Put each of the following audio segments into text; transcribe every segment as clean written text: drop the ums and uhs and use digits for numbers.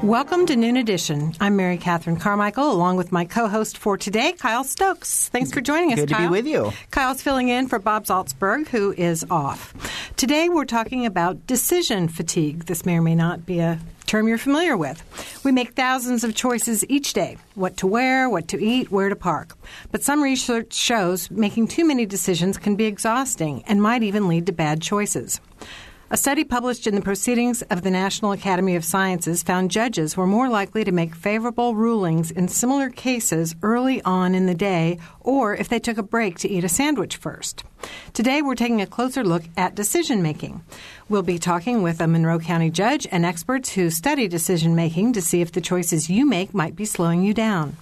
Welcome to Noon Edition. I'm Mary Catherine Carmichael, along with my co-host for today, Kyle Stokes. Thanks for joining us, Kyle. Good to be with you. Kyle's filling in for Bob Salzberg, who is off. Today we're talking about decision fatigue. This may or may not be a term you're familiar with. We make thousands of choices each day, what to wear, what to eat, where to park. But some research shows making too many decisions can be exhausting and might even lead to bad choices. A study published in the Proceedings of the National Academy of Sciences found judges were more likely to make favorable rulings in similar cases early on in the day or if they took a break to eat a sandwich first. Today, we're taking a closer look at decision-making. We'll be talking with a Monroe County judge and experts who study decision-making to see if the choices you make might be slowing you down.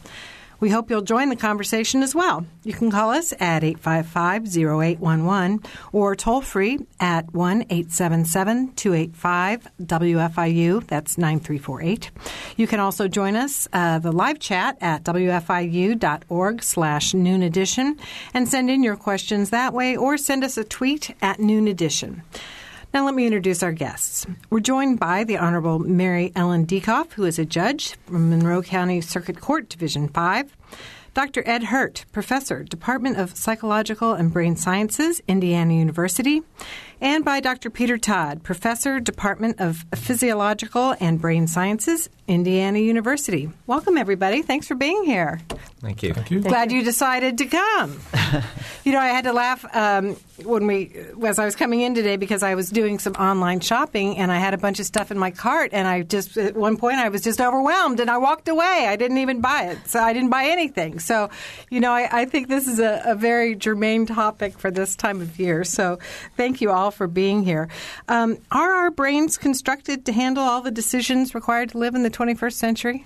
We hope you'll join the conversation as well. You can call us at 855-0811 or toll-free at 1-877-285-WFIU. That's 9348. You can also join us, the live chat at wfiu.org/noonedition, and send in your questions that way or send us a tweet at Noon Edition. Now let me introduce our guests. We're joined by the Honorable Mary Ellen Diekhoff, who is a judge from Monroe County Circuit Court, Division 5. Dr. Ed Hirt, Professor, Department of Psychological and Brain Sciences, Indiana University. And by Dr. Peter Todd, Professor, Department of Physiological and Brain Sciences, Indiana University. Welcome, everybody. Thanks for being here. Thank you. Thank you. Glad you decided to come. You know, I had to laugh as I was coming in today because I was doing some online shopping and I had a bunch of stuff in my cart and I just, at one point, I was just overwhelmed and I walked away. I didn't even buy it. So I didn't buy anything. So, you know, I think this is a very germane topic for this time of year. So thank you all for being here. Are our brains constructed to handle all the decisions required to live in the 21st century?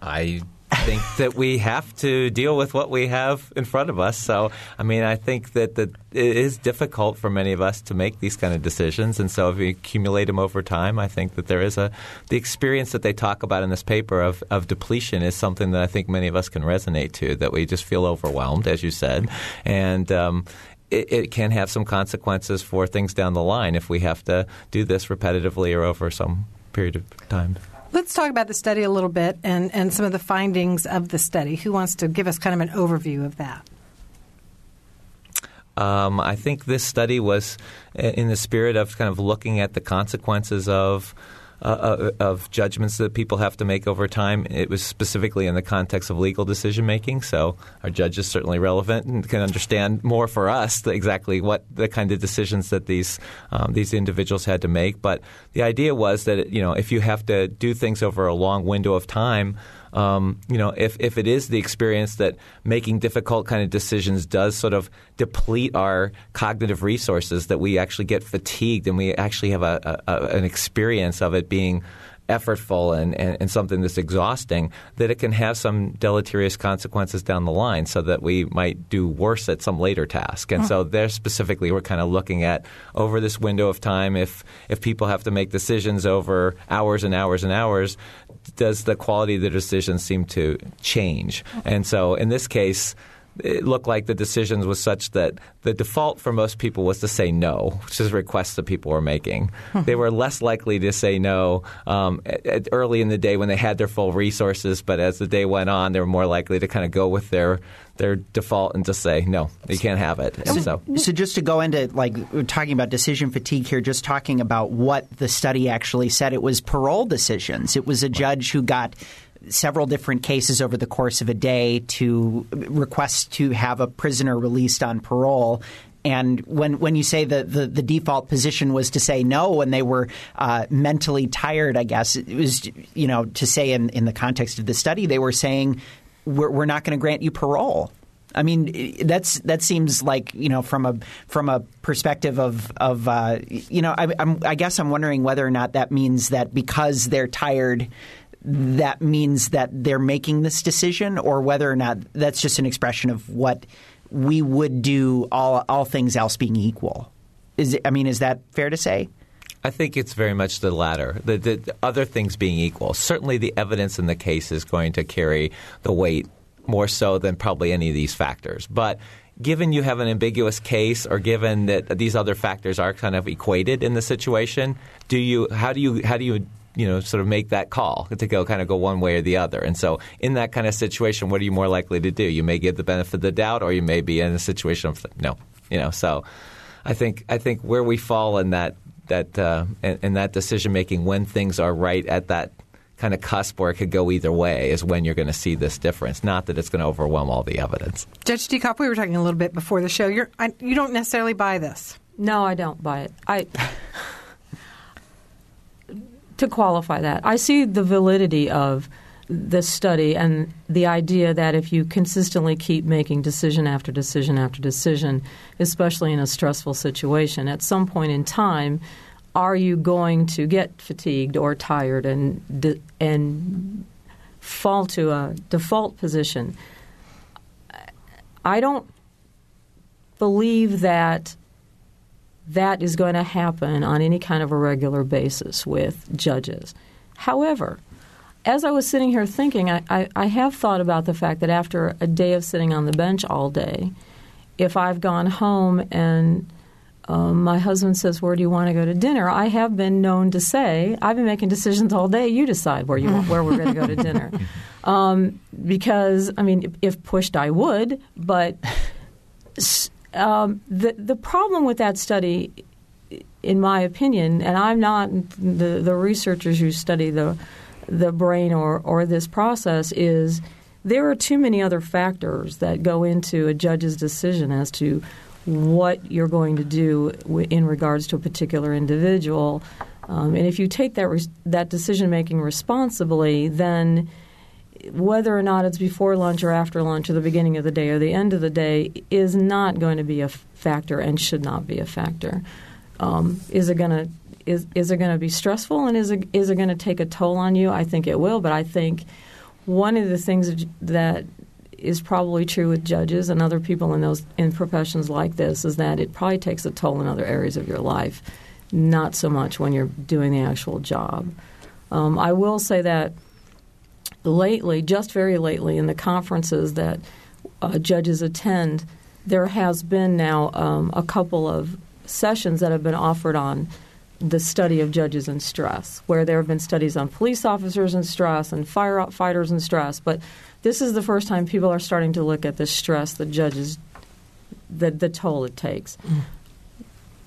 I think that we have to deal with what we have in front of us. So, I mean, I think that it is difficult for many of us to make these kind of decisions. And so if we accumulate them over time, I think that there is the experience that they talk about in this paper of depletion is something that I think many of us can resonate to, that we just feel overwhelmed, as you said. And it can have some consequences for things down the line if we have to do this repetitively or over some period of time. Let's talk about the study a little bit and some of the findings of the study. Who wants to give us kind of an overview of that? I think this study was in the spirit of kind of looking at the consequences of judgments that people have to make over time. It was specifically in the context of legal decision-making, so our judge is certainly relevant and can understand more for us exactly what the kind of decisions that these individuals had to make. But the idea was that, you know, if you have to do things over a long window of time, you know, if it is the experience that making difficult kind of decisions does sort of deplete our cognitive resources, that we actually get fatigued and we actually have an experience of it being effortful and something that's exhausting, that it can have some deleterious consequences down the line so that we might do worse at some later task. And so there specifically we're kind of looking at over this window of time, if people have to make decisions over hours and hours and hours, does the quality of the decision seem to change? And so in this case, it looked like the decisions was such that the default for most people was to say no, which is requests that people were making. They were less likely to say no early in the day when they had their full resources, but as the day went on, they were more likely to kind of go with their default and just say, no, you can't have it. And so just to go into, like, we're talking about decision fatigue here, just talking about what the study actually said. It was parole decisions. It was a judge who got several different cases over the course of a day to request to have a prisoner released on parole. And when you say the default position was to say no when they were mentally tired, I guess, it was, you know, to say in the context of the study, they were saying, we're not going to grant you parole. I mean, that seems like, you know, from a perspective of you know, I guess I'm wondering whether or not that means that because they're tired, that means that they're making this decision, or whether or not that's just an expression of what we would do, all things else being equal. Is that fair to say? I think it's very much the latter, the other things being equal. Certainly the evidence in the case is going to carry the weight more so than probably any of these factors. But given you have an ambiguous case, or given that these other factors are kind of equated in the situation, how do you you know, sort of make that call to go one way or the other? And so in that kind of situation, what are you more likely to do? You may give the benefit of the doubt, or you may be in a situation of no. You know, so I think where we fall in that decision making, when things are right at that kind of cusp where it could go either way, is when you're going to see this difference, not that it's going to overwhelm all the evidence. Judge Diekhoff, we were talking a little bit before the show. You don't necessarily buy this. No, I don't buy it. To qualify that, I see the validity of this study and the idea that if you consistently keep making decision after decision after decision, especially in a stressful situation, at some point in time, are you going to get fatigued or tired and fall to a default position? I don't believe that is going to happen on any kind of a regular basis with judges. However, as I was sitting here thinking, I have thought about the fact that after a day of sitting on the bench all day, if I've gone home and my husband says, where do you want to go to dinner? I have been known to say, I've been making decisions all day. You decide where we're going to go to dinner. Because, I mean, if pushed, I would. But the problem with that study, in my opinion, and I'm not the researchers who study the brain or this process, is there are too many other factors that go into a judge's decision as to what you're going to do in regards to a particular individual. And if you take that decision-making responsibly, then whether or not it's before lunch or after lunch or the beginning of the day or the end of the day is not going to be a factor and should not be a factor. Is it going to be stressful, and is it going to take a toll on you? I think it will, but I think one of the things that is probably true with judges and other people in professions like this is that it probably takes a toll in other areas of your life, not so much when you're doing the actual job. I will say that lately, just very lately, in the conferences that judges attend, there has been now a couple of sessions that have been offered on the study of judges and stress, where there have been studies on police officers and stress and firefighters and stress, but this is the first time people are starting to look at the stress that judges, the toll it takes. Mm.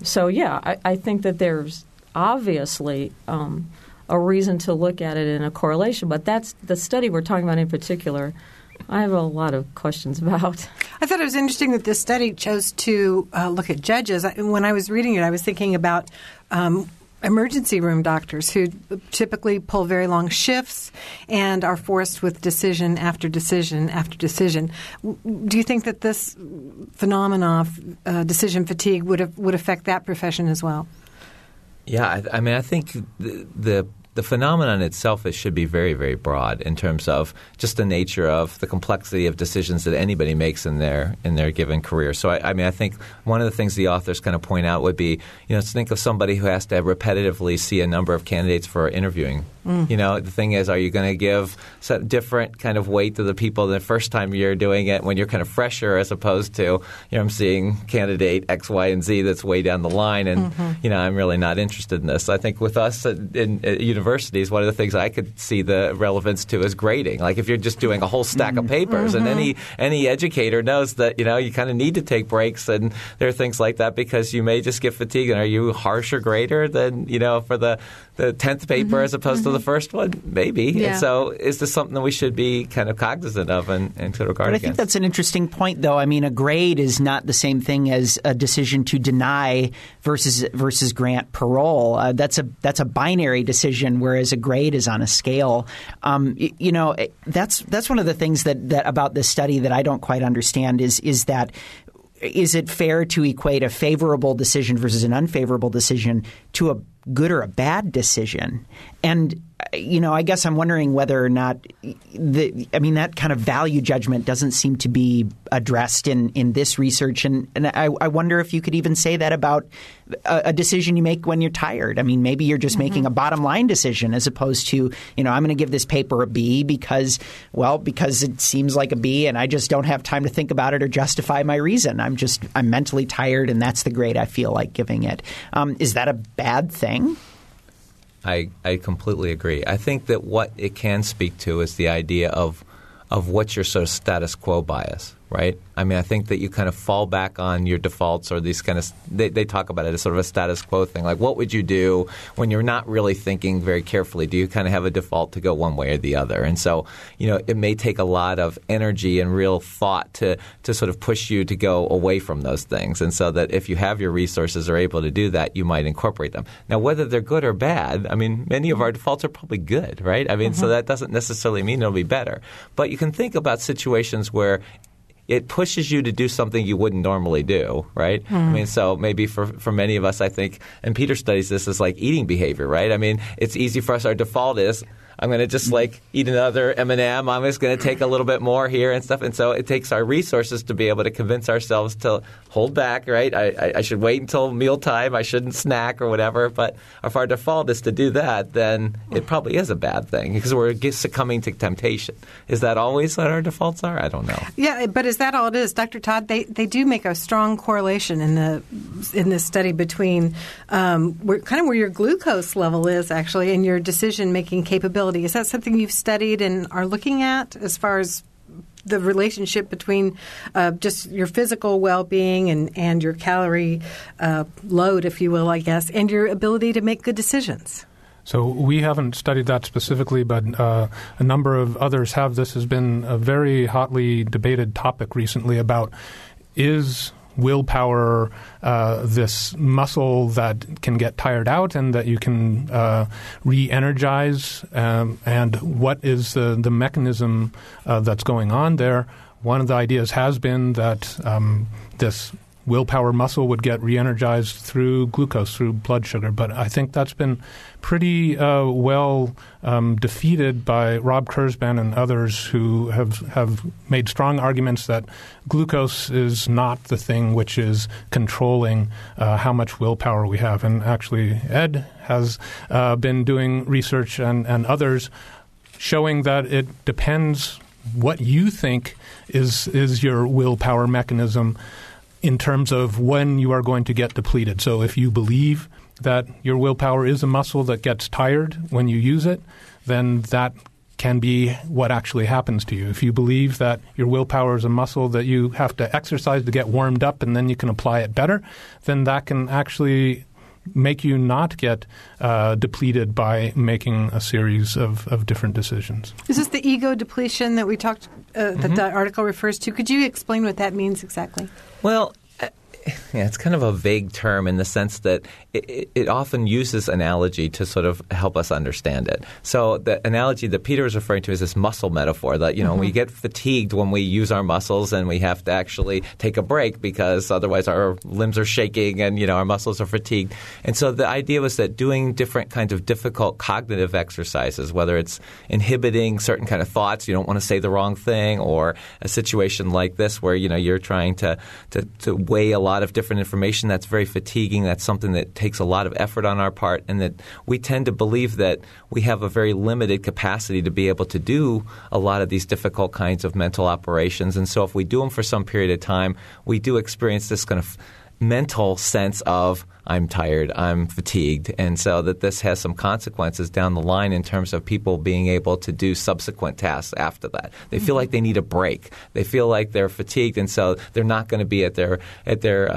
So, yeah, I think that there's obviously a reason to look at it in a correlation, but that's the study we're talking about in particular. I have a lot of questions about. I thought it was interesting that this study chose to look at judges. When I was reading it, I was thinking about emergency room doctors who typically pull very long shifts and are forced with decision after decision after decision. Do you think that this phenomenon of decision fatigue would affect that profession as well? Yeah, I mean, I think the phenomenon itself should be very, very broad in terms of just the nature of the complexity of decisions that anybody makes in their given career. So, I mean, I think one of the things the authors kind of point out would be, you know, think of somebody who has to repetitively see a number of candidates for interviewing. Mm. You know, the thing is, are you going to give different kind of weight to the people the first time you're doing it when you're kind of fresher, as opposed to, you know, I'm seeing candidate X, Y, and Z that's way down the line, and you know, I'm really not interested in this. I think with us at universities, one of the things I could see the relevance to is grading. Like if you're just doing a whole stack of papers, and any educator knows that, you know, you kind of need to take breaks, and there are things like that because you may just get fatigued. And are you a harsher grader than, you know, for the 10th paper as opposed to the first one? Maybe. Yeah. And so is this something that we should be kind of cognizant of and to regard against? I think that's an interesting point, though. I mean, a grade is not the same thing as a decision to deny versus grant parole. That's a binary decision, whereas a grade is on a scale. That's one of the things that about this study that I don't quite understand is that – is it fair to equate a favorable decision versus an unfavorable decision to a good or a bad decision? And, you know, I guess I'm wondering whether or not that kind of value judgment doesn't seem to be addressed in this research. And I wonder if you could even say that about a decision you make when you're tired. I mean, maybe you're just making a bottom line decision as opposed to, you know, I'm going to give this paper a B because it seems like a B and I just don't have time to think about it or justify my reason. I'm mentally tired and that's the grade I feel like giving it. Is that a bad thing? I completely agree. I think that what it can speak to is the idea of what's your sort of status quo bias, right? I mean, I think that you kind of fall back on your defaults or these kind of – they talk about it as sort of a status quo thing. Like, what would you do when you're not really thinking very carefully? Do you kind of have a default to go one way or the other? And so, you know, it may take a lot of energy and real thought to sort of push you to go away from those things. And so that if you have your resources or are able to do that, you might incorporate them. Now, whether they're good or bad, I mean, many of our defaults are probably good, right? I mean, so that doesn't necessarily mean it'll be better. But you can think about situations where – it pushes you to do something you wouldn't normally do, right? I mean, so maybe for many of us, I think, and Peter studies this as like eating behavior, right? I mean, it's easy for us. Our default is I'm going to just like eat another M&M. I'm just going to take a little bit more here and stuff. And so it takes our resources to be able to convince ourselves to hold back, right? I should wait until mealtime. I shouldn't snack or whatever. But if our default is to do that, then it probably is a bad thing because we're succumbing to temptation. Is that always what our defaults are? I don't know. Yeah, but is that all it is? Dr. Todd, they do make a strong correlation in this study between where your glucose level is actually and your decision-making capability. Is that something you've studied and are looking at as far as the relationship between just your physical well-being and your calorie load, if you will, I guess, and your ability to make good decisions? So we haven't studied that specifically, but a number of others have. This has been a very hotly debated topic recently about is willpower, this muscle that can get tired out and that you can re-energize, and what is the mechanism that's going on there. One of the ideas has been that this willpower muscle would get re-energized through glucose, through blood sugar. But I think that's been pretty well defeated by Rob Kurzban and others who have made strong arguments that glucose is not the thing which is controlling how much willpower we have. And actually, Ed has been doing research and others showing that it depends what you think is your willpower mechanism in terms of when you are going to get depleted. So if you believe that your willpower is a muscle that gets tired when you use it, then that can be what actually happens to you. If you believe that your willpower is a muscle that you have to exercise to get warmed up and then you can apply it better, then that can actually make you not get depleted by making a series of different decisions. Is this the ego depletion that we talked that the article refers to? Could you explain what that means exactly? Well, yeah, it's kind of a vague term in the sense that it often uses analogy to sort of help us understand it. So the analogy that Peter was referring to is this muscle metaphor that, you know, we get fatigued when we use our muscles and we have to actually take a break because otherwise our limbs are shaking and, you know, our muscles are fatigued. And so the idea was that doing different kinds of difficult cognitive exercises, whether it's inhibiting certain kind of thoughts, you don't want to say the wrong thing, or a situation like this where, you know, you're trying to weigh a lot of different information, that's very fatiguing. That's something that takes a lot of effort on our part, and that we tend to believe that we have a very limited capacity to be able to do a lot of these difficult kinds of mental operations. And so if we do them for some period of time, we do experience this kind of mental sense of I'm tired, I'm fatigued. And so that this has some consequences down the line in terms of people being able to do subsequent tasks after that. They feel like they need a break. They feel like they're fatigued, and so they're not going to be at their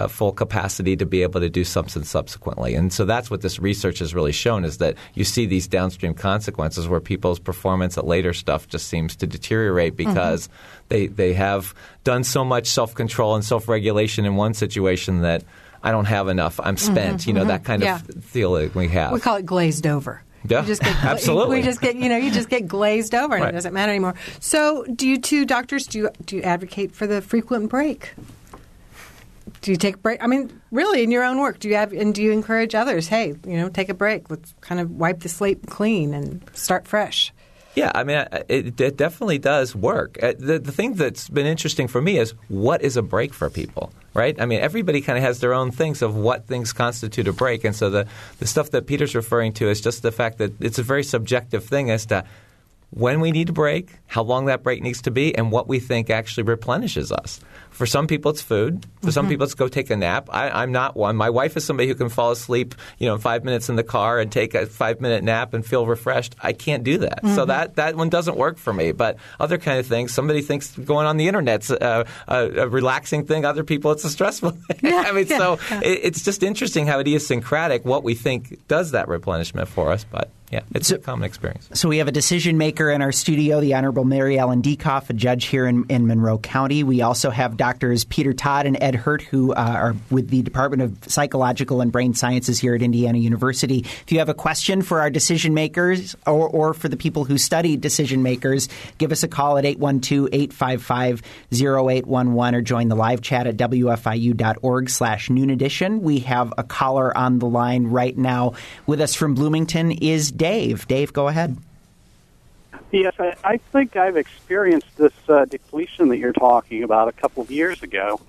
full capacity to be able to do something subsequently. And so that's what this research has really shown, is that you see these downstream consequences where people's performance at later stuff just seems to deteriorate because they have done so much self-control and self-regulation in one situation that I don't have enough, I'm spent, that kind of feeling we have. We call it glazed over. Yeah, absolutely. We just get, you just get glazed over and it doesn't matter anymore. So do you two doctors, do you advocate for the frequent break? Do you take a break? I mean, really, in your own work, do you encourage others, hey, take a break. Let's kind of wipe the slate clean and start fresh. Yeah, I mean, it definitely does work. The thing that's been interesting for me is what is a break for people, right? I mean, everybody kind of has their own things of what things constitute a break. And so the stuff that Peter's referring to is just the fact that it's a very subjective thing as to when we need a break, how long that break needs to be, and what we think actually replenishes us. For some people, it's food. For some people, it's go take a nap. I'm not one. My wife is somebody who can fall asleep, 5 minutes in the car and take a 5-minute nap and feel refreshed. I can't do that. So that one doesn't work for me. But other kind of things, somebody thinks going on the internet's a relaxing thing. Other people, it's a stressful thing. Yeah, I mean, it's just interesting how idiosyncratic what we think does that replenishment for us. But yeah, it's a common experience. So we have a decision maker in our studio, the Honorable Mary Ellen Diekhoff, a judge here in Monroe County. We also have Doctors Peter Todd and Ed Hirt, who are with the Department of Psychological and Brain Sciences here at Indiana University. If you have a question for our decision makers or for the people who study decision makers, give us a call at 812-855-0811 or join the live chat at wfiu.org/noon edition. We have a caller on the line right now with us from Bloomington is Dave. Dave, go ahead. Yes, I think I've experienced this depletion that you're talking about a couple of years ago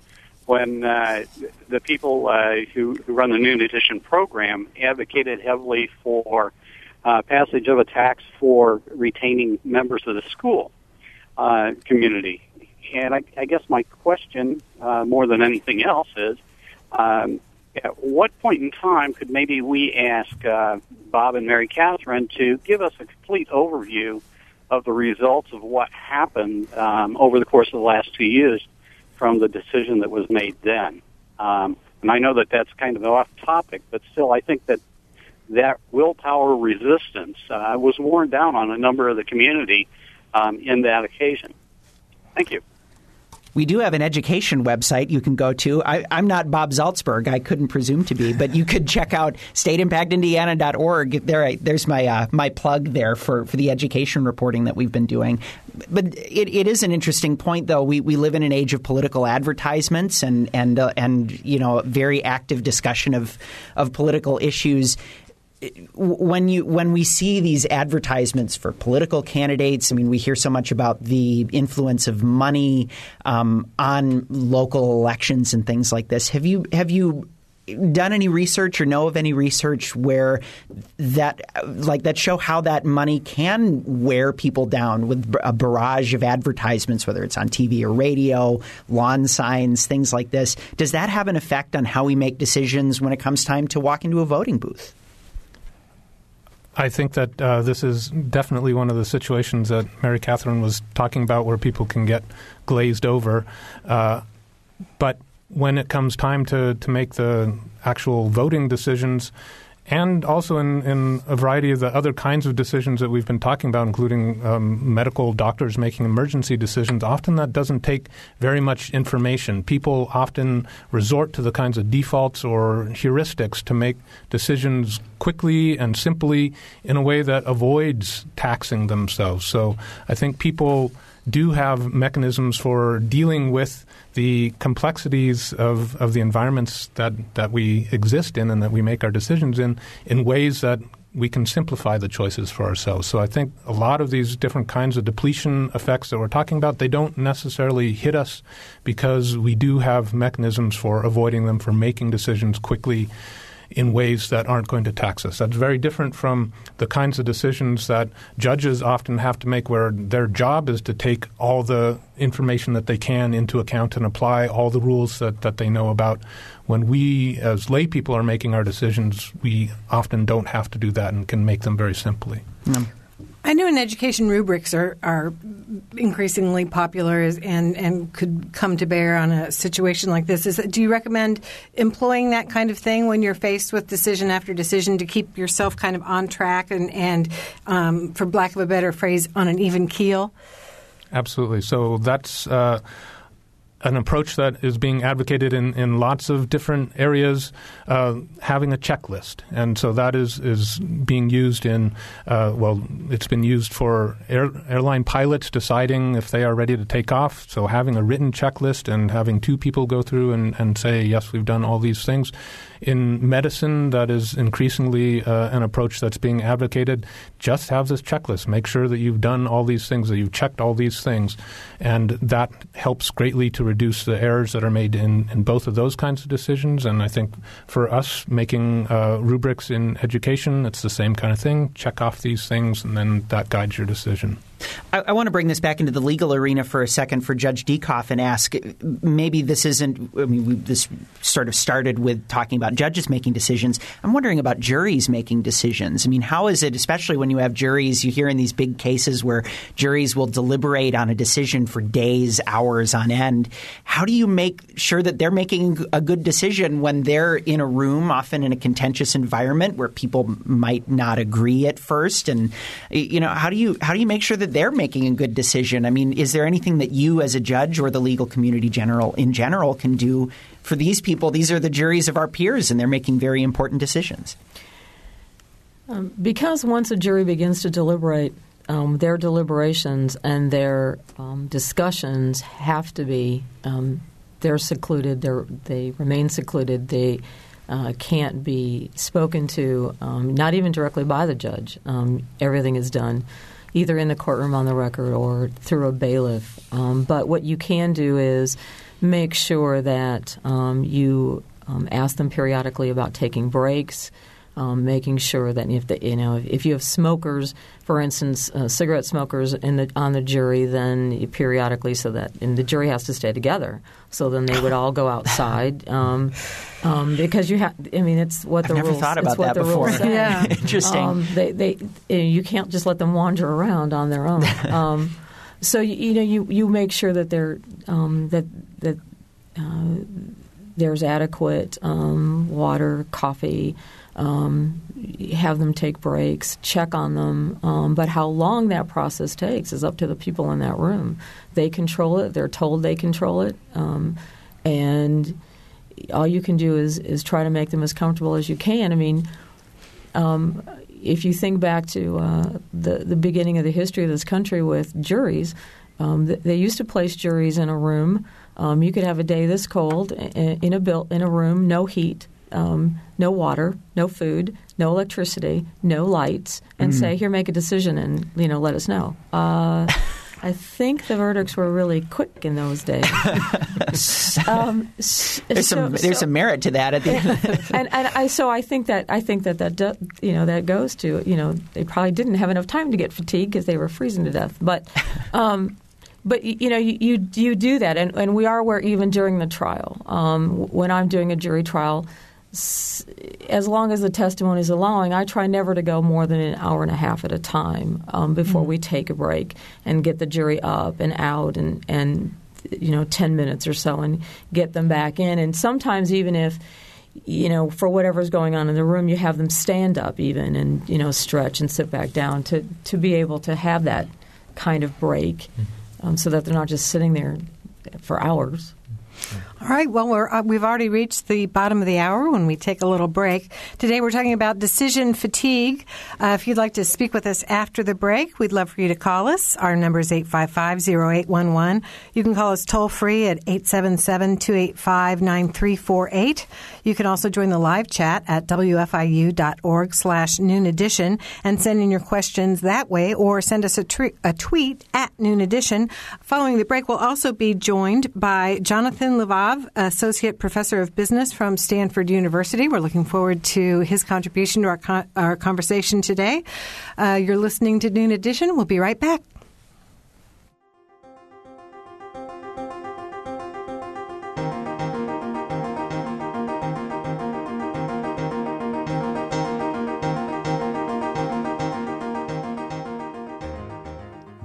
when the people who run the Noon Edition program advocated heavily for passage of a tax for retaining members of the school community. And I guess my question, more than anything else, is at what point in time could maybe we ask Bob and Mary Catherine to give us a complete overview of the results of what happened over the course of the last 2 years from the decision that was made then. And I know that that's kind of off topic, but still I think that willpower resistance was worn down on a number of the community in that occasion. Thank you. We do have an education website you can go to. I'm not Bob Salzberg. I couldn't presume to be, but you could check out stateimpactindiana.org. There's my plug there for the education reporting that we've been doing. But it is an interesting point, though. We live in an age of political advertisements and very active discussion of political issues. When we see these advertisements for political candidates, I mean, we hear so much about the influence of money on local elections and things like this. Have you done any research or know of any research where that show how that money can wear people down with a barrage of advertisements, whether it's on TV or radio, lawn signs, things like this? Does that have an effect on how we make decisions when it comes time to walk into a voting booth? I think that this is definitely one of the situations that Mary Catherine was talking about where people can get glazed over. But when it comes time to make the actual voting decisions and also in a variety of the other kinds of decisions that we've been talking about, including medical doctors making emergency decisions, often that doesn't take very much information. People often resort to the kinds of defaults or heuristics to make decisions quickly and simply in a way that avoids taxing themselves. So I think people do have mechanisms for dealing with the complexities of the environments that we exist in and that we make our decisions in ways that we can simplify the choices for ourselves. So I think a lot of these different kinds of depletion effects that we're talking about, they don't necessarily hit us because we do have mechanisms for avoiding them, for making decisions quickly in ways that aren't going to tax us. That's very different from the kinds of decisions that judges often have to make where their job is to take all the information that they can into account and apply all the rules that they know about. When we as lay people are making our decisions, we often don't have to do that and can make them very simply. Yeah. I know in education rubrics are increasingly popular and could come to bear on a situation like this. Do you recommend employing that kind of thing when you're faced with decision after decision to keep yourself kind of on track and for lack of a better phrase, on an even keel? Absolutely. So that's an approach that is being advocated in lots of different areas, having a checklist. And so that is being used in, it's been used for airline pilots deciding if they are ready to take off. So having a written checklist and having two people go through and say, yes, we've done all these things. In medicine, that is increasingly an approach that's being advocated. Just have this checklist. Make sure that you've done all these things, that you've checked all these things. And that helps greatly to reduce the errors that are made in both of those kinds of decisions. And I think for us making rubrics in education, it's the same kind of thing. Check off these things, and then that guides your decision. I want to bring this back into the legal arena for a second for Judge Diekhoff and ask, maybe this isn't – I mean, this sort of started with talking about judges making decisions. I'm wondering about juries making decisions. I mean, how is it – especially when you have juries, you hear in these big cases where juries will deliberate on a decision for days, hours on end. How do you make sure that they're making a good decision when they're in a room, often in a contentious environment where people might not agree at first? And, you know, how do you make sure that they're making a good decision? I mean, is there anything that you as a judge or the legal community in general can do for these people? These are the juries of our peers, and they're making very important decisions. Because once a jury begins to deliberate, their deliberations and their discussions have to be they're secluded. They remain secluded. They can't be spoken to, not even directly by the judge. Everything is done either in the courtroom on the record or through a bailiff. But what you can do is make sure that you ask them periodically about taking breaks, making sure that if you have smokers, for instance, cigarette smokers on the jury, then periodically and the jury has to stay together. So then they would all go outside because you have. I mean, it's what the rules. I've never thought about that before. Yeah, interesting. You can't just let them wander around on their own. So you make sure that they're there's adequate water, coffee. Have them take breaks, check on them. But how long that process takes is up to the people in that room. They control it. They're told they control it. And all you can do is try to make them as comfortable as you can. I mean, if you think back to the beginning of the history of this country with juries, they used to place juries in a room. You could have a day this cold in a room, no heat. No water, no food, no electricity, no lights, and say, here, make a decision and, let us know. I think the verdicts were really quick in those days. There's some merit to that at the end. I think that goes to, they probably didn't have enough time to get fatigued because they were freezing to death. But you do that, and we are aware even during the trial. When I'm doing a jury trial, as long as the testimony is allowing, I try never to go more than an hour and a half at a time before we take a break and get the jury up and out and 10 minutes or so and get them back in. And sometimes even if for whatever's going on in the room, you have them stand up even and stretch and sit back down to be able to have that kind of break. So that they're not just sitting there for hours. All right. Well, we've already reached the bottom of the hour when we take a little break. Today we're talking about decision fatigue. If you'd like to speak with us after the break, we'd love for you to call us. Our number is 855-0811. You can call us toll-free at 877-285-9348. You can also join the live chat at wfiu.org/Noon Edition and send in your questions that way or send us a tweet at Noon Edition. Following the break, we'll also be joined by Jonathan Levav Levav, Associate Professor of Business from Stanford University. We're looking forward to his contribution to our conversation today. You're listening to Noon Edition. We'll be right back.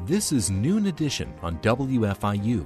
This is Noon Edition on WFIU.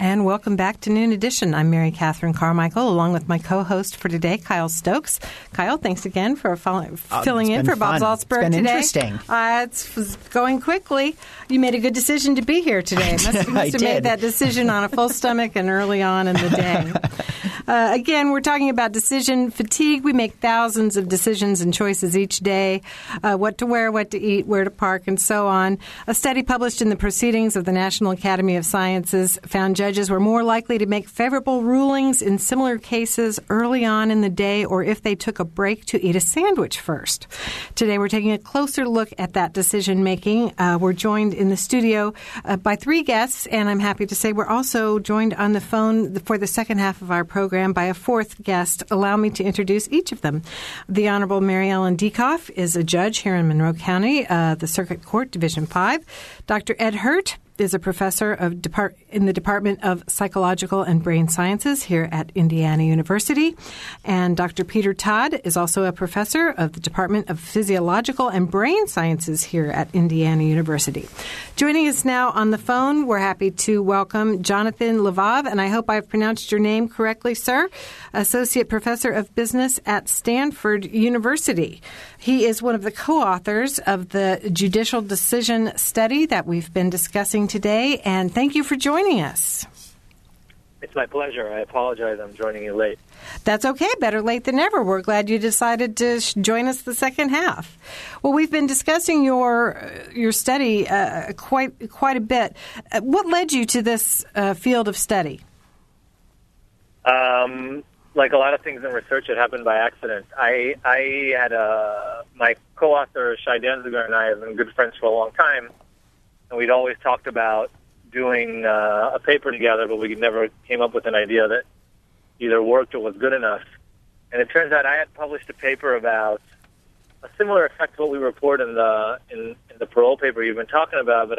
And welcome back to Noon Edition. I'm Mary Catherine Carmichael, along with my co-host for today, Kyle Stokes. Kyle, thanks again for filling in for Bob Salzberg today. It's been interesting. It's going quickly. You made a good decision to be here today. I must have made that decision on a full stomach and early on in the day. Again, we're talking about decision fatigue. We make thousands of decisions and choices each day, what to wear, what to eat, where to park, and so on. A study published in the Proceedings of the National Academy of Sciences found judges were more likely to make favorable rulings in similar cases early on in the day or if they took a break to eat a sandwich first. Today, we're taking a closer look at that decision-making. We're joined in the studio by three guests, and I'm happy to say we're also joined on the phone for the second half of our program by a fourth guest. Allow me to introduce each of them. The Honorable Mary Ellen Diekhoff is a judge here in Monroe County, the Circuit Court, Division 5. Dr. Ed Hirt is a professor of in the Department of Psychological and Brain Sciences here at Indiana University. And Dr. Peter Todd is also a professor of the Department of Physiological and Brain Sciences here at Indiana University. Joining us now on the phone, we're happy to welcome Jonathan Levav, and I hope I've pronounced your name correctly, sir, Associate Professor of Business at Stanford University. He is one of the co-authors of the Judicial Decision Study that we've been discussing today, and thank you for joining us. It's my pleasure. I apologize. I'm joining you late. That's okay. Better late than never. We're glad you decided to join us the second half. Well, we've been discussing your study quite a bit. What led you to this field of study? Like a lot of things in research, it happened by accident. I had my co-author Shai Danziger and I have been good friends for a long time. And we'd always talked about doing a paper together, but we never came up with an idea that either worked or was good enough. And it turns out I had published a paper about a similar effect to what we report in the parole paper you've been talking about, but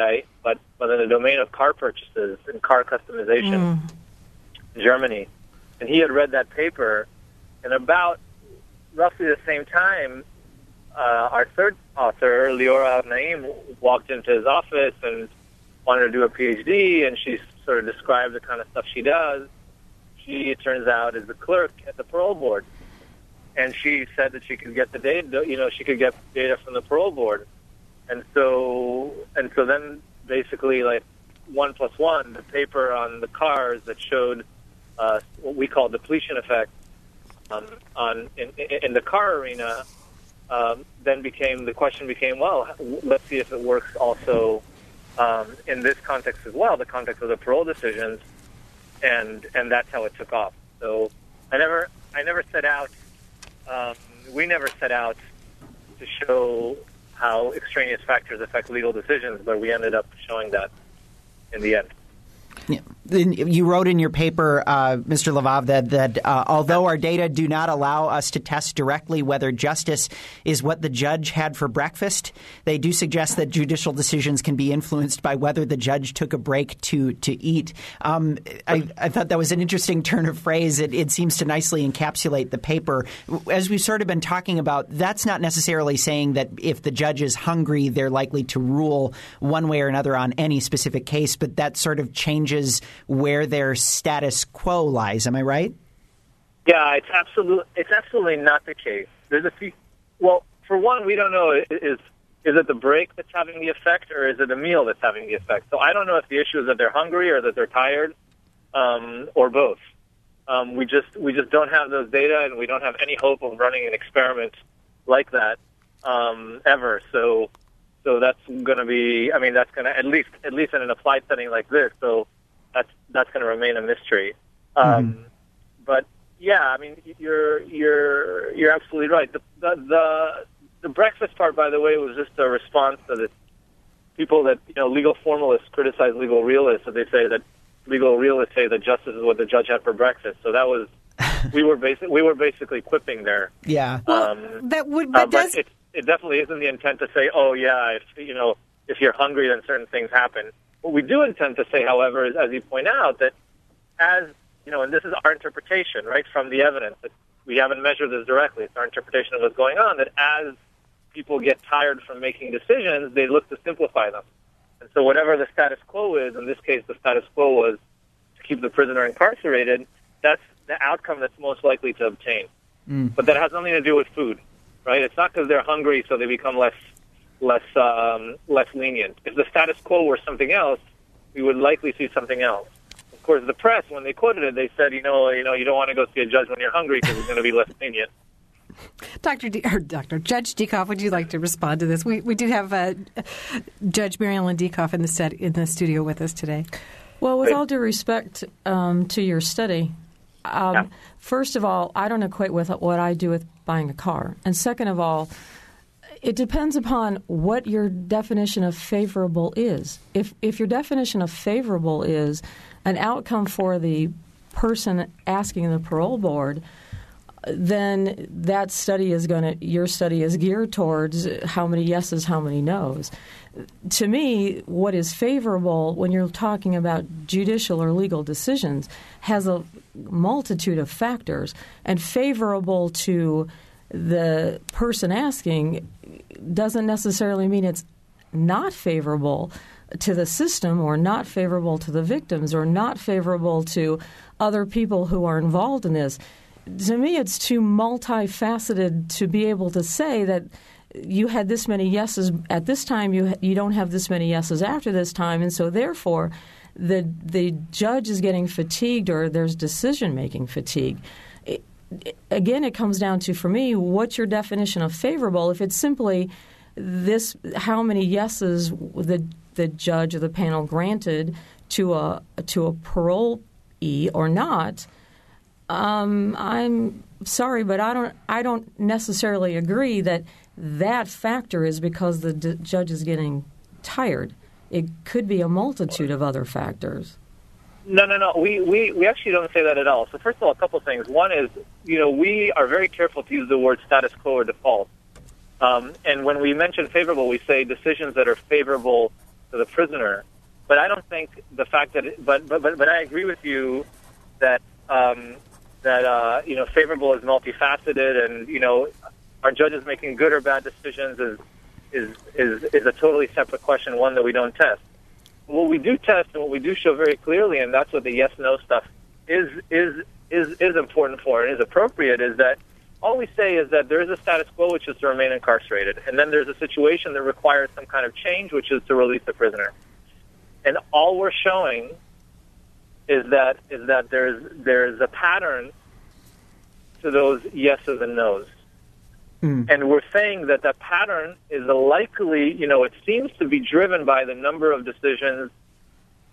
in the domain of car purchases and car customization in Germany. And he had read that paper, and about roughly the same time, our third author, Liora Naim, walked into his office and wanted to do a PhD, and she sort of described the kind of stuff she does. She, it turns out, is the clerk at the parole board. And she said that she could get the data, she could get data from the parole board. And so then basically, like, 1+1, the paper on the cars that showed what we call depletion effect in the car arena, then the question became, well, let's see if it works also in this context as well, the context of the parole decisions, and that's how it took off. So we never set out to show how extraneous factors affect legal decisions, but we ended up showing that in the end. Yeah. You wrote in your paper, Mr. Levav, that although our data do not allow us to test directly whether justice is what the judge had for breakfast, they do suggest that judicial decisions can be influenced by whether the judge took a break to eat. I thought that was an interesting turn of phrase. It seems to nicely encapsulate the paper. As we've sort of been talking about, that's not necessarily saying that if the judge is hungry, they're likely to rule one way or another on any specific case, but that sort of changes where their status quo lies. Am I right? Yeah, it's absolutely not the case. There's a few. Well, for one, we don't know is it the break that's having the effect, or is it a meal that's having the effect? So I don't know if the issue is that they're hungry or that they're tired, or both. We just don't have those data, and we don't have any hope of running an experiment like that ever. So that's going to be. I mean, that's going to at least in an applied setting like this. So. That's going to remain a mystery, but yeah, I mean you're absolutely right. The breakfast part, by the way, was just a response to the people that legal formalists criticize legal realists, so they say that legal realists say that justice is what the judge had for breakfast. So that was we were basically quipping there. Yeah, that would but it definitely isn't the intent to say, oh yeah, if you're hungry, then certain things happen. What we do intend to say, however, is, as you point out, that as, and this is our interpretation, right, from the evidence, that we haven't measured this directly, it's our interpretation of what's going on, that as people get tired from making decisions, they look to simplify them. And so whatever the status quo is, in this case the status quo was to keep the prisoner incarcerated, that's the outcome that's most likely to obtain. Mm. But that has nothing to do with food, right? It's not because they're hungry so they become less lenient. If the status quo were something else, we would likely see something else. Of course, the press, when they quoted it, they said, you don't want to go see a judge when you're hungry because it's going to be less lenient. Judge Diekhoff, would you like to respond to this? We do have Judge Mary Ellen Diekhoff in the studio with us today. Well, with all due respect to your study, first of all, I don't equate with what I do with buying a car, and second of all, it depends upon what your definition of favorable is. If your definition of favorable is an outcome for the person asking the parole board, then that study is your study is geared towards how many yeses, how many nos. To me, what is favorable when you're talking about judicial or legal decisions has a multitude of factors, and favorable to the person asking doesn't necessarily mean it's not favorable to the system or not favorable to the victims or not favorable to other people who are involved in this. To me, it's too multifaceted to be able to say that you had this many yeses at this time, you don't have this many yeses after this time, and so therefore the judge is getting fatigued or there's decision-making fatigue. Again, it comes down to, for me, what's your definition of favorable? If it's simply this, how many yeses the judge or the panel granted to a parolee or not, I'm sorry, but I don't necessarily agree that factor is because the judge is getting tired. It could be a multitude of other factors. No. We actually don't say that at all. So first of all, a couple things. One is, we are very careful to use the word status quo or default. And when we mention favorable, we say decisions that are favorable to the prisoner. But I don't think the fact that but I agree with you that favorable is multifaceted, and are judges making good or bad decisions is a totally separate question, one that we don't test. What we do test and what we do show very clearly, and that's what the yes-no stuff is important for and is appropriate, is that all we say is that there is a status quo, which is to remain incarcerated, and then there's a situation that requires some kind of change, which is to release the prisoner. And all we're showing is that there's a pattern to those yeses and nos. And we're saying that the pattern is likely, it seems to be driven by the number of decisions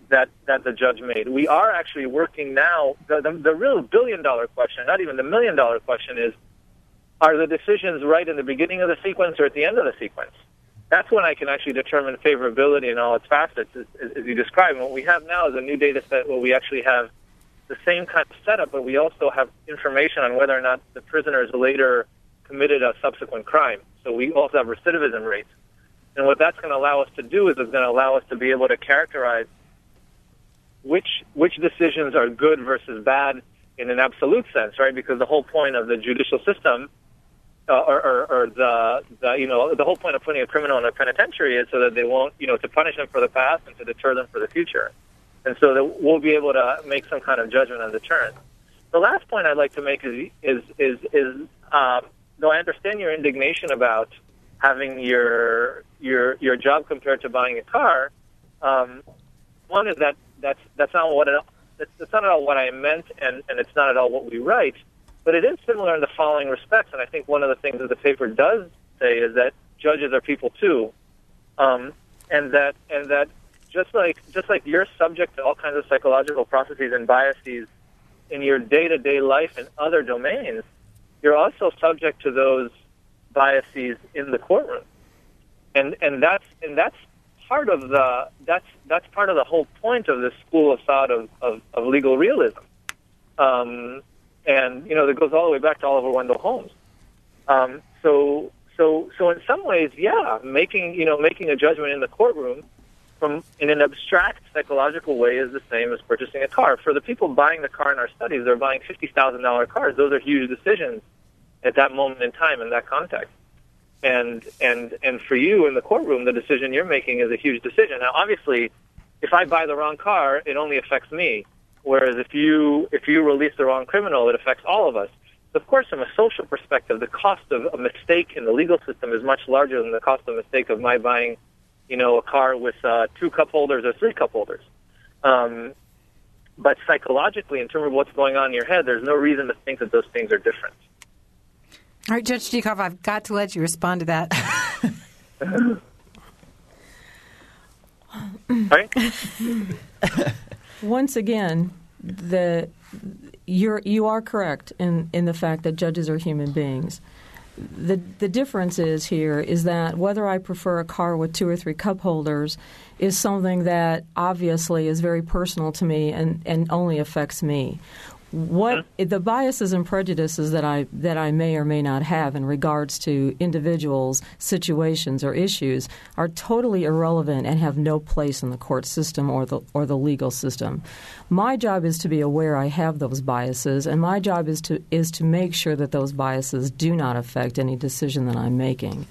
that the judge made. We are actually working now, the real billion-dollar question, not even the million-dollar question, is, are the decisions right in the beginning of the sequence or at the end of the sequence? that's when I can actually determine favorability in all its facets, as you described. And what we have now is a new data set where we actually have the same kind of setup, but we also have information on whether or not the prisoners later committed a subsequent crime. So we also have recidivism rates. And what that's going to allow us to do is it's going to allow us to be able to characterize which decisions are good versus bad in an absolute sense, right? Because the whole point of the judicial system the whole point of putting a criminal in a penitentiary is so that they won't, to punish them for the past and to deter them for the future. And so that we'll be able to make some kind of judgment on deterrence. The last point I'd like to make is though I understand your indignation about having your job compared to buying a car, one is that's not at all what I meant, and it's not at all what we write. But it is similar in the following respects, and I think one of the things that the paper does say is that judges are people too, and that just like you're subject to all kinds of psychological processes and biases in your day-to-day life and other domains, you're also subject to those biases in the courtroom, and that's part of the whole point of this school of thought of legal realism. And, that goes all the way back to Oliver Wendell Holmes. So in some ways, yeah, making a judgment in the courtroom in an abstract psychological way is the same as purchasing a car. For the people buying the car in our studies, they're buying $50,000 cars. Those are huge decisions at that moment in time in that context. And for you in the courtroom, the decision you're making is a huge decision. Now, obviously, if I buy the wrong car, it only affects me. Whereas if you release the wrong criminal, it affects all of us. Of course, from a social perspective, the cost of a mistake in the legal system is much larger than the cost of a mistake of my buying, a car with 2 cup holders or 3 cup holders. But psychologically, in terms of what's going on in your head, there's no reason to think that those things are different. All right, Judge Diekhoff, I've got to let you respond to that. All right. Once again, you are correct in the fact that judges are human beings. The difference is here is that whether I prefer a car with 2 or 3 cup holders is something that obviously is very personal to me and only affects me. What the biases and prejudices that I may or may not have in regards to individuals, situations, or issues are totally irrelevant and have no place in the court system or the legal system. My job is to be aware I have those biases, and my job is to make sure that those biases do not affect any decision that I'm making.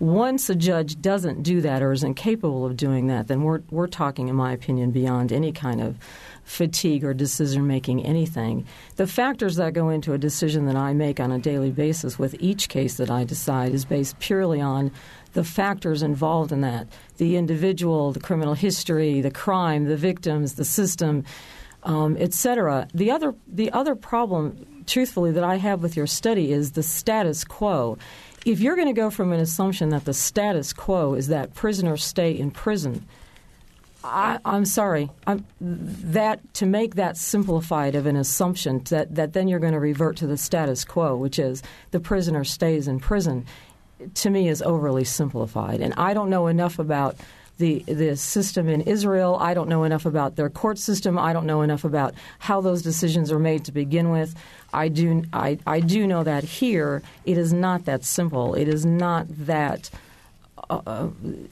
Once a judge doesn't do that or is incapable of doing that, then we're talking, in my opinion, beyond any kind of fatigue or decision-making anything. The factors that go into a decision that I make on a daily basis with each case that I decide is based purely on the factors involved in that, the individual, the criminal history, the crime, the victims, the system, et cetera. The other problem, truthfully, that I have with your study is the status quo. If you're going to go from an assumption that the status quo is that prisoners stay in prison, to make that simplified of an assumption that then you're going to revert to the status quo, which is the prisoner stays in prison, to me is overly simplified. And I don't know enough about the system in Israel. I don't know enough about their court system. I don't know enough about how those decisions are made to begin with. I do know that here it is not that simple. It is not that.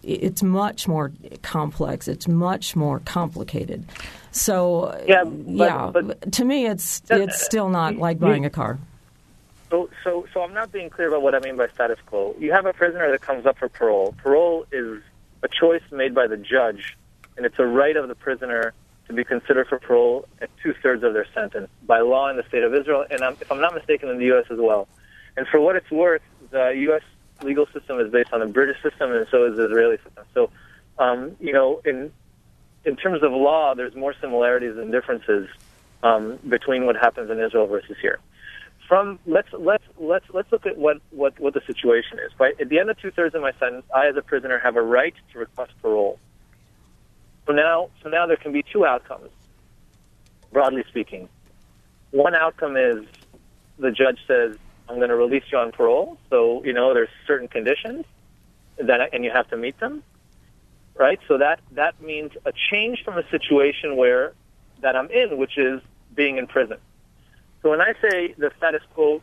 It's much more complex. It's much more complicated. So, but to me, it's still not like buying a car. So I'm not being clear about what I mean by status quo. You have a prisoner that comes up for parole. Parole is a choice made by the judge, and it's a right of the prisoner to be considered for parole at 2/3 of their sentence by law in the state of Israel, and if I'm not mistaken, in the U.S. as well. And for what it's worth, the U.S. legal system is based on the British system, and so is the Israeli system. So, in terms of law, there's more similarities than differences between what happens in Israel versus here. Let's look at what the situation is. By at the end of 2/3 of my sentence, I, as a prisoner, have a right to request parole. So now there can be two outcomes, broadly speaking. One outcome is the judge says, I'm going to release you on parole. So, there's certain conditions. and you have to meet them, right? So that means a change from a situation where that I'm in, which is being in prison. So when I say the status quo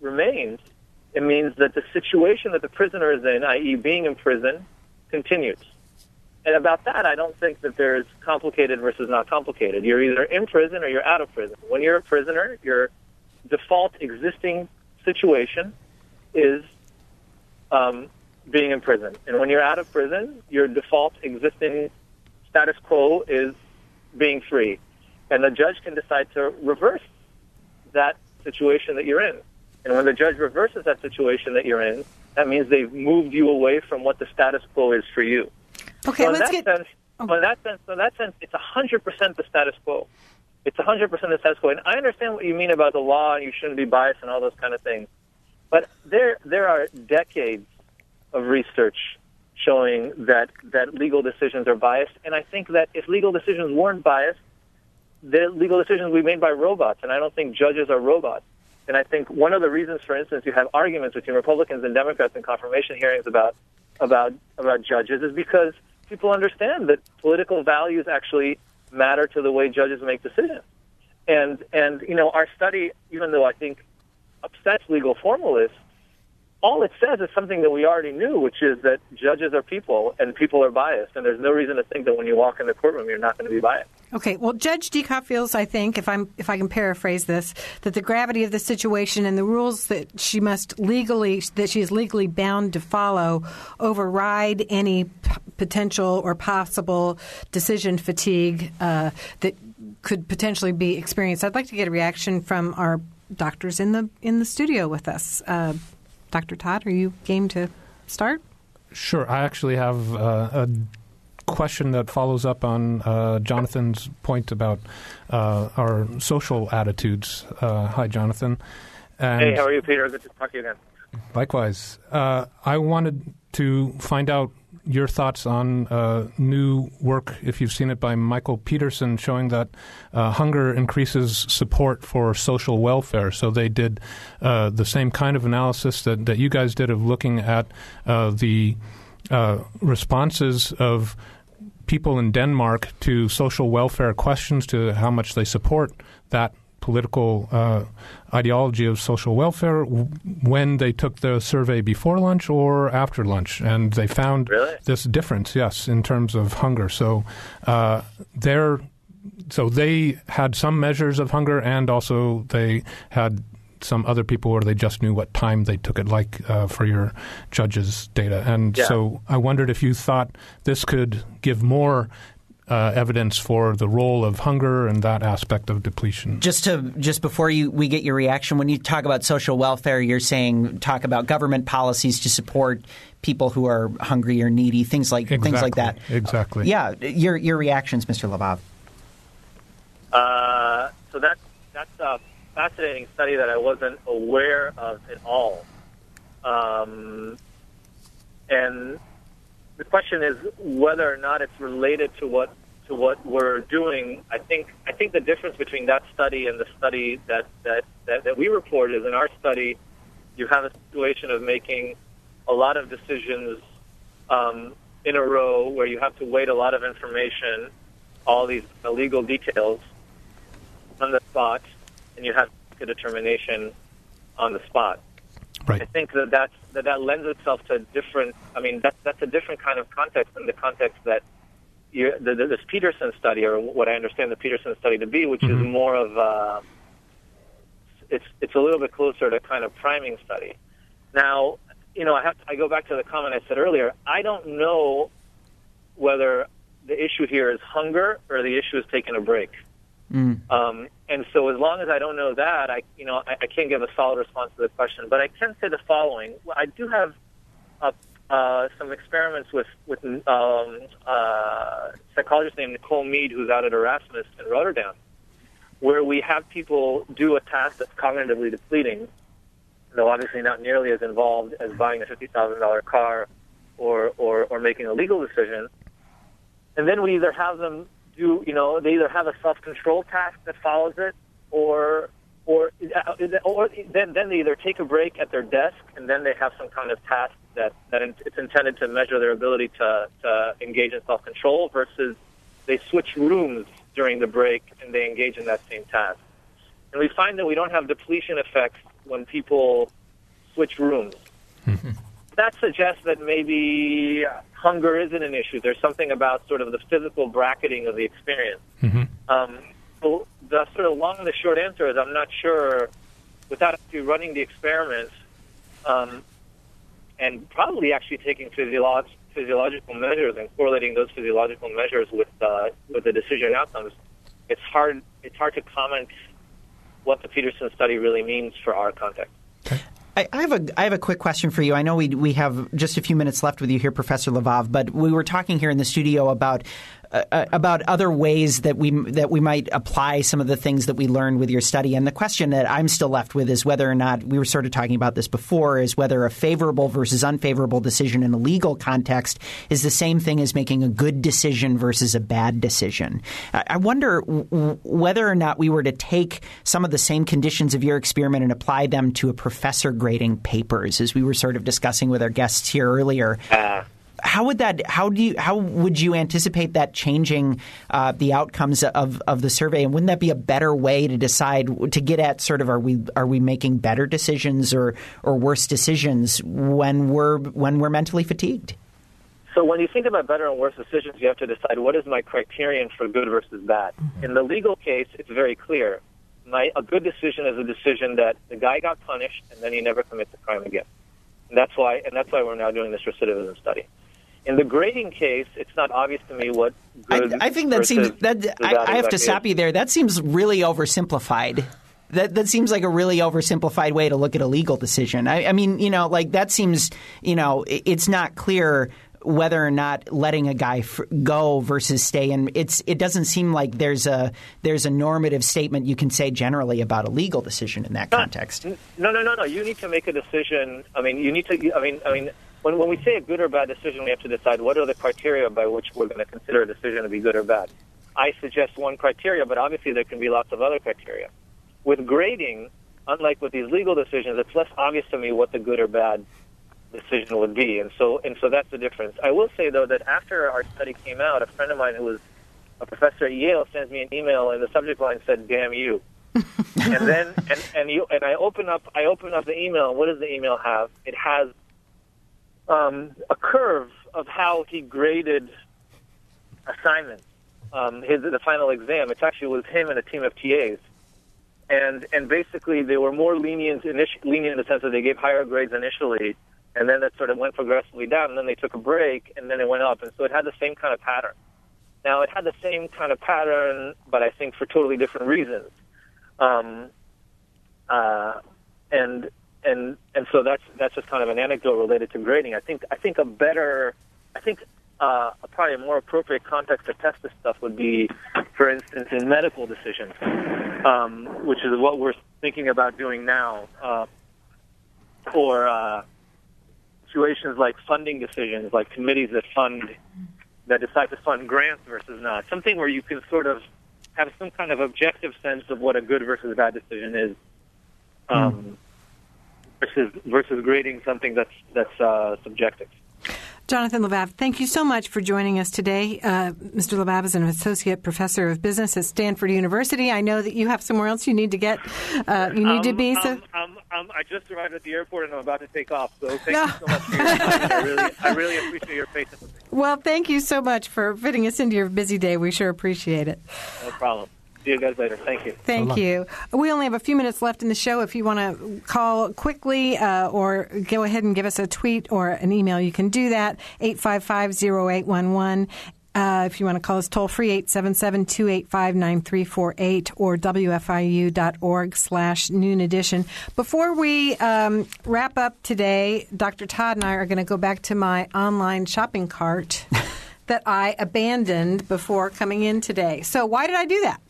remains, it means that the situation that the prisoner is in, i.e. being in prison, continues. And about that, I don't think that there's complicated versus not complicated. You're either in prison or you're out of prison. When you're a prisoner, your default existing situation is being in prison. And when you're out of prison, your default existing status quo is being free. And the judge can decide to reverse that situation that you're in. And when the judge reverses that situation that you're in, that means they've moved you away from what the status quo is for you. Okay, so in that sense, it's 100% the status quo. It's 100% the status quo. And I understand what you mean about the law, and you shouldn't be biased and all those kind of things. But there are decades of research showing that legal decisions are biased. And I think that if legal decisions weren't biased, the legal decisions we made by robots, and I don't think judges are robots. And I think one of the reasons, for instance, you have arguments between Republicans and Democrats in confirmation hearings about judges is because people understand that political values actually matter to the way judges make decisions. And you know, our study, even though I think upsets legal formalists, all it says is something that we already knew, which is that judges are people and people are biased. And there's no reason to think that when you walk in the courtroom, you're not going to be biased. Okay. Well, Judge Diekhoff feels, I think, if I can paraphrase this, that the gravity of the situation and the rules that she is legally bound to follow override any potential or possible decision fatigue that could potentially be experienced. I'd like to get a reaction from our doctors in the studio with us. Dr. Todd, are you game to start? Sure. I actually have a question that follows up on Jonathan's point about our social attitudes. Hi, Jonathan. And hey, how are you, Peter? Good to talk to you again. Likewise. I wanted to find out your thoughts on new work, if you've seen it, by Michael Peterson, showing that hunger increases support for social welfare. So they did the same kind of analysis that you guys did of looking at the responses of people in Denmark to social welfare questions, to how much they support that political ideology of social welfare when they took the survey before lunch or after lunch. And they found this difference, yes, in terms of hunger. So they had some measures of hunger, and also they had some other people where they just knew what time they took it, like for your judges' data. And so I wondered if you thought this could give more evidence for the role of hunger and that aspect of depletion. Just before we get your reaction, when you talk about social welfare, you're saying talk about government policies to support people who are hungry or needy, things like that. Exactly. Yeah. Your reactions, Mr. Levav. So that's a fascinating study that I wasn't aware of at all, and the question is whether or not it's related to what we're doing. I think the difference between that study and the study that we report is, in our study, you have a situation of making a lot of decisions in a row where you have to weigh a lot of information, all these legal details on the spot, and you have to make a determination on the spot. Right. I think that lends itself to that's a different kind of context than the context that this Peterson study, or what I understand the Peterson study to be, which is more of a, it's a little bit closer to kind of priming study. Now, you know, I go back to the comment I said earlier. I don't know whether the issue here is hunger or the issue is taking a break. And so as long as I don't know that, I can't give a solid response to the question. But I can say the following. I do have some experiments with psychologist named Nicole Mead, who's out at Erasmus in Rotterdam, where we have people do a task that's cognitively depleting, though obviously not nearly as involved as buying a $50,000 car or making a legal decision. And then we either have them... they either have a self-control task that follows it, or Or then they either take a break at their desk, and then they have some kind of task that it's intended to measure their ability to engage in self-control, versus they switch rooms during the break and they engage in that same task. And we find that we don't have depletion effects when people switch rooms. Mm-hmm. That suggests that maybe hunger isn't an issue. There's something about sort of the physical bracketing of the experience. Mm-hmm. So the sort of long and the short answer is I'm not sure, without actually running the experiments, and probably actually taking physiological measures and correlating those physiological measures with the decision outcomes, it's hard to comment what the Peterson study really means for our context. I have a quick question for you. I know we have just a few minutes left with you here, Professor Levav, but we were talking here in the studio about other ways that we might apply some of the things that we learned with your study. And the question that I'm still left with is whether or not – we were sort of talking about this before – is whether a favorable versus unfavorable decision in a legal context is the same thing as making a good decision versus a bad decision. I wonder whether or not we were to take some of the same conditions of your experiment and apply them to a professor grading papers, as we were sort of discussing with our guests here earlier. How would you anticipate that changing the outcomes of the survey? And wouldn't that be a better way to decide, to get at sort of are we making better decisions or worse decisions when we're mentally fatigued? So when you think about better and worse decisions, you have to decide, what is my criterion for good versus bad? Mm-hmm. In the legal case, it's very clear. A good decision is a decision that the guy got punished and then he never commits a crime again. And that's why we're now doing this recidivism study. In the grading case, it's not obvious to me what good. I think that seems that I have to stop you there. That seems really oversimplified. That seems like a really oversimplified way to look at a legal decision. I mean, that seems, it's not clear whether or not letting a guy go versus stay, and it doesn't seem like there's a normative statement you can say generally about a legal decision in that context. No. You need to make a decision. When we say a good or bad decision, we have to decide what are the criteria by which we're going to consider a decision to be good or bad. I suggest one criteria, but obviously there can be lots of other criteria. With grading, unlike with these legal decisions, it's less obvious to me what the good or bad decision would be, and so that's the difference. I will say, though, that after our study came out, a friend of mine who was a professor at Yale sends me an email, and the subject line said, "Damn you." And then I open up the email, and what does the email have? It has a curve of how he graded assignments, the final exam. It actually was him and a team of TAs. And basically they were more lenient in the sense that they gave higher grades initially, and then that sort of went progressively down, and then they took a break, and then it went up. And so it had the same kind of pattern. Now, it had the same kind of pattern, but I think for totally different reasons. And so that's just kind of an anecdote related to grading. I think probably a more appropriate context to test this stuff would be, for instance, in medical decisions, which is what we're thinking about doing now, or situations like funding decisions, like committees that decide to fund grants versus not. Something where you can sort of have some kind of objective sense of what a good versus bad decision is. Versus grading something that's subjective. Jonathan Levav, thank you so much for joining us today. Mr. Levav is an associate professor of business at Stanford University. I know that you have somewhere else you need to get. You need to be. I just arrived at the airport and I'm about to take off. So thank you so much for your time. I really appreciate your patience. Well, thank you so much for fitting us into your busy day. We sure appreciate it. No problem. See you guys later. Thank you. Thank you. We only have a few minutes left in the show. If you want to call quickly or go ahead and give us a tweet or an email, you can do that, 855-0811. If you want to call us toll-free, 877-285-9348 or wfiu.org/noon edition. Before we wrap up today, Dr. Todd and I are going to go back to my online shopping cart that I abandoned before coming in today. So why did I do that?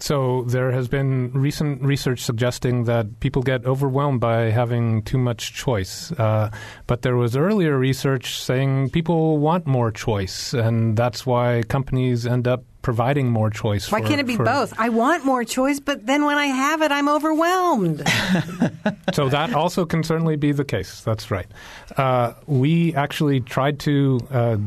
So there has been recent research suggesting that people get overwhelmed by having too much choice. But there was earlier research saying people want more choice, and that's why companies end up providing more choice. Why can't it be both? I want more choice, but then when I have it, I'm overwhelmed. So that also can certainly be the case. That's right. We actually tried to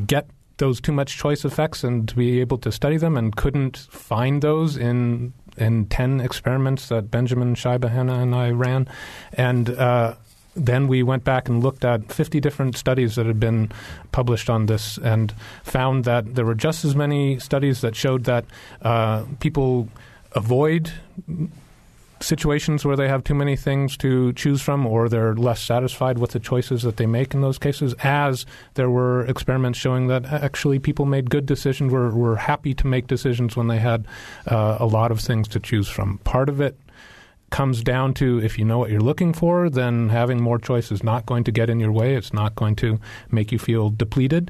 get those too much choice effects and to be able to study them and couldn't find those in 10 experiments that Benjamin Scheibehenne and I ran. And then we went back and looked at 50 different studies that had been published on this and found that there were just as many studies that showed that people avoid situations where they have too many things to choose from or they're less satisfied with the choices that they make in those cases, as there were experiments showing that actually people made good decisions, were happy to make decisions when they had a lot of things to choose from. Part of it comes down to if you know what you're looking for, then having more choice is not going to get in your way. It's not going to make you feel depleted.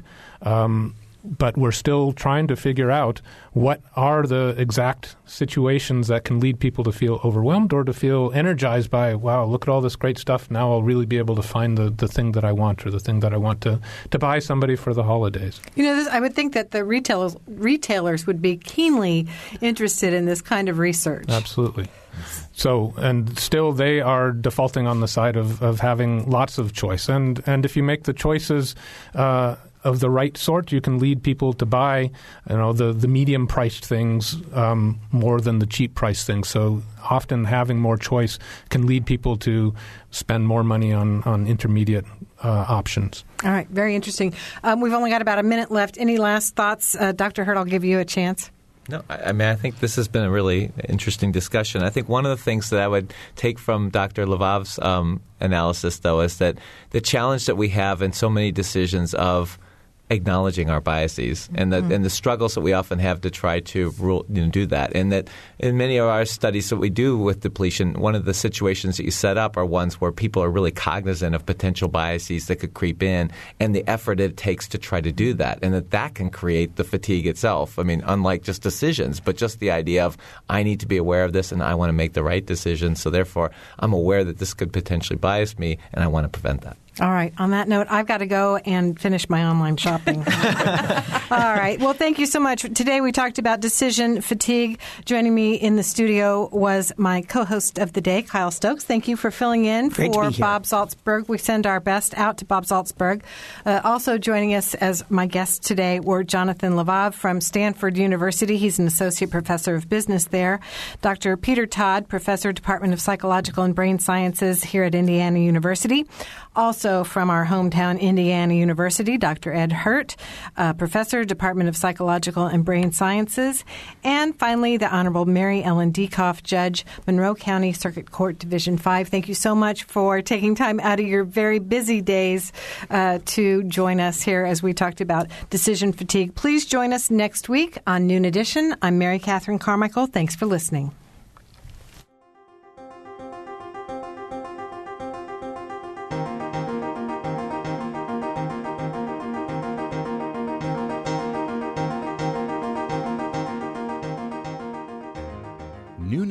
But we're still trying to figure out what are the exact situations that can lead people to feel overwhelmed or to feel energized by, wow, look at all this great stuff. Now I'll really be able to find the thing that I want or the thing that I want to buy somebody for the holidays. You know, I would think that the retailers would be keenly interested in this kind of research. Absolutely. So, and still they are defaulting on the side of having lots of choice. And if you make the choices of the right sort, you can lead people to buy, you know, the medium-priced things more than the cheap-priced things. So often having more choice can lead people to spend more money on intermediate options. All right. Very interesting. We've only got about a minute left. Any last thoughts? Dr. Hirt, I'll give you a chance. No, I mean, I think this has been a really interesting discussion. I think one of the things that I would take from Dr. Levav's analysis, though, is that the challenge that we have in so many decisions of acknowledging our biases and the struggles that we often have to try to do that. And that in many of our studies that we do with depletion, one of the situations that you set up are ones where people are really cognizant of potential biases that could creep in and the effort it takes to try to do that. And that can create the fatigue itself. I mean, unlike just decisions, but just the idea of I need to be aware of this and I want to make the right decision. So therefore, I'm aware that this could potentially bias me and I want to prevent that. All right. On that note, I've got to go and finish my online shopping. All right. Well, thank you so much. Today we talked about decision fatigue. Joining me in the studio was my co-host of the day, Kyle Stokes. Thank you for filling in for Bob Salzberg. We send our best out to Bob Salzberg. Also joining us as my guests today were Jonathan Levav from Stanford University. He's an associate professor of business there. Dr. Peter Todd, professor, Department of Psychological and Brain Sciences here at Indiana University. Also from our hometown, Indiana University, Dr. Ed Hirt, professor, Department of Psychological and Brain Sciences. And finally, the Honorable Mary Ellen Diekhoff, Judge, Monroe County Circuit Court, Division 5. Thank you so much for taking time out of your very busy days to join us here as we talked about decision fatigue. Please join us next week on Noon Edition. I'm Mary Catherine Carmichael. Thanks for listening. Noon